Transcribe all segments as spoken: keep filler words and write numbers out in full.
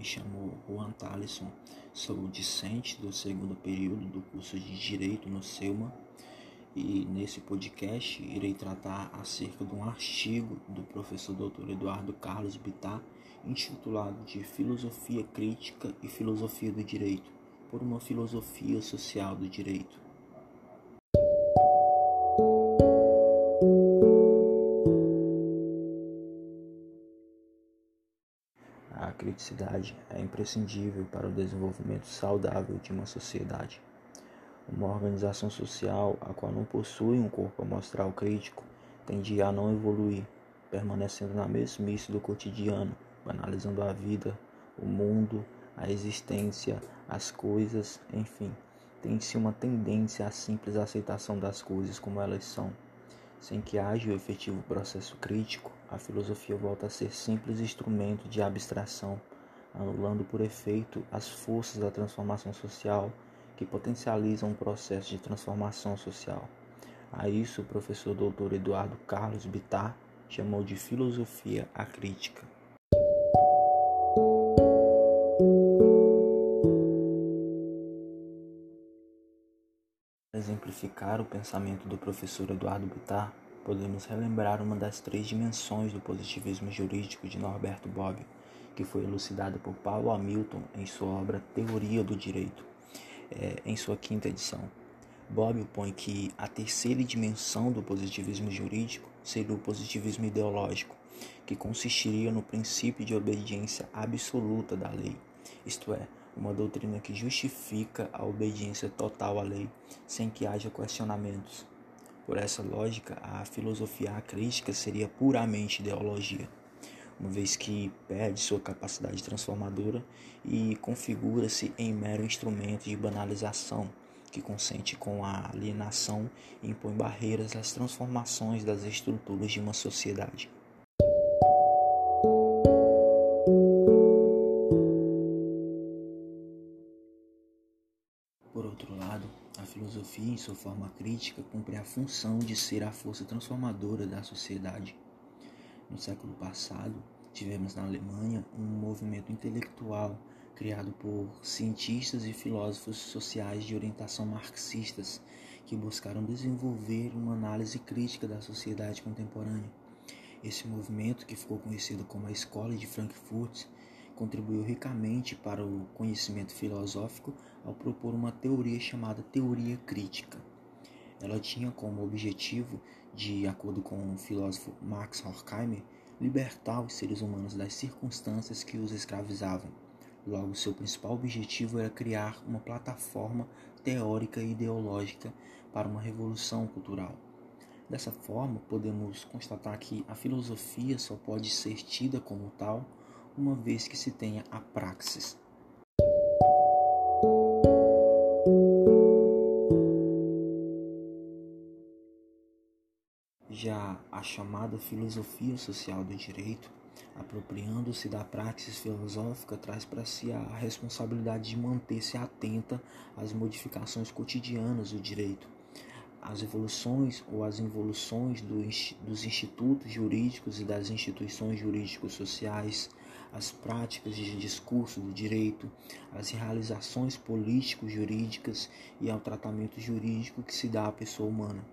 me chamou Juan Thaleson, sou discente do segundo período do curso de Direito no Ceuma e nesse podcast irei tratar acerca de um artigo do professor doutor Eduardo Carlos Bittar intitulado de Filosofia Crítica e Filosofia do Direito, por uma filosofia social do direito. A criticidade é imprescindível para o desenvolvimento saudável de uma sociedade. Uma organização social a qual não possui um corpo amostral crítico tende a não evoluir, permanecendo na mesmice do cotidiano, banalizando a vida, o mundo, a existência, as coisas, enfim. Tem-se uma tendência à simples aceitação das coisas como elas são. Sem que haja o efetivo processo crítico, a filosofia volta a ser simples instrumento de abstração, anulando por efeito as forças da transformação social que potencializam um processo de transformação social. A isso o professor doutor Eduardo Carlos Bittar chamou de filosofia acrítica. Exemplificar o pensamento do professor Eduardo Bittar, podemos relembrar uma das três dimensões do positivismo jurídico de Norberto Bobbio, que foi elucidada por Paulo Hamilton em sua obra Teoria do Direito, é, em sua quinta edição. Bobbio põe que a terceira dimensão do positivismo jurídico seria o positivismo ideológico, que consistiria no princípio de obediência absoluta da lei, isto é, uma doutrina que justifica a obediência total à lei, sem que haja questionamentos. Por essa lógica, a filosofia acrítica seria puramente ideologia, uma vez que perde sua capacidade transformadora e configura-se em mero instrumento de banalização, que consente com a alienação e impõe barreiras às transformações das estruturas de uma sociedade. Por outro lado, a filosofia, em sua forma crítica, cumpre a função de ser a força transformadora da sociedade. No século passado, tivemos na Alemanha um movimento intelectual criado por cientistas e filósofos sociais de orientação marxistas, que buscaram desenvolver uma análise crítica da sociedade contemporânea. Esse movimento, que ficou conhecido como a Escola de Frankfurt, contribuiu ricamente para o conhecimento filosófico ao propor uma teoria chamada teoria crítica. Ela tinha como objetivo, de acordo com o filósofo Max Horkheimer, libertar os seres humanos das circunstâncias que os escravizavam. Logo, seu principal objetivo era criar uma plataforma teórica e ideológica para uma revolução cultural. Dessa forma, podemos constatar que a filosofia só pode ser tida como tal uma vez que se tenha a praxis. Já a chamada filosofia social do direito, apropriando-se da praxis filosófica, traz para si a responsabilidade de manter-se atenta às modificações cotidianas do direito, às evoluções ou às involuções dos institutos jurídicos e das instituições jurídicos sociais, as práticas de discurso do direito, as realizações político-jurídicas e ao tratamento jurídico que se dá à pessoa humana.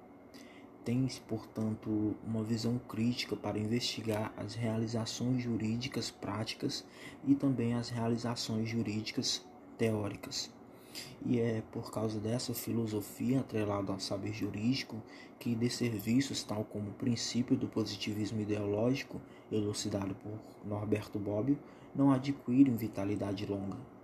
Tem-se, portanto, uma visão crítica para investigar as realizações jurídicas práticas e também as realizações jurídicas teóricas. E é por causa dessa filosofia atrelada ao saber jurídico que desserviços, tal como o princípio do positivismo ideológico, elucidado por Norberto Bobbio, não adquirem vitalidade longa.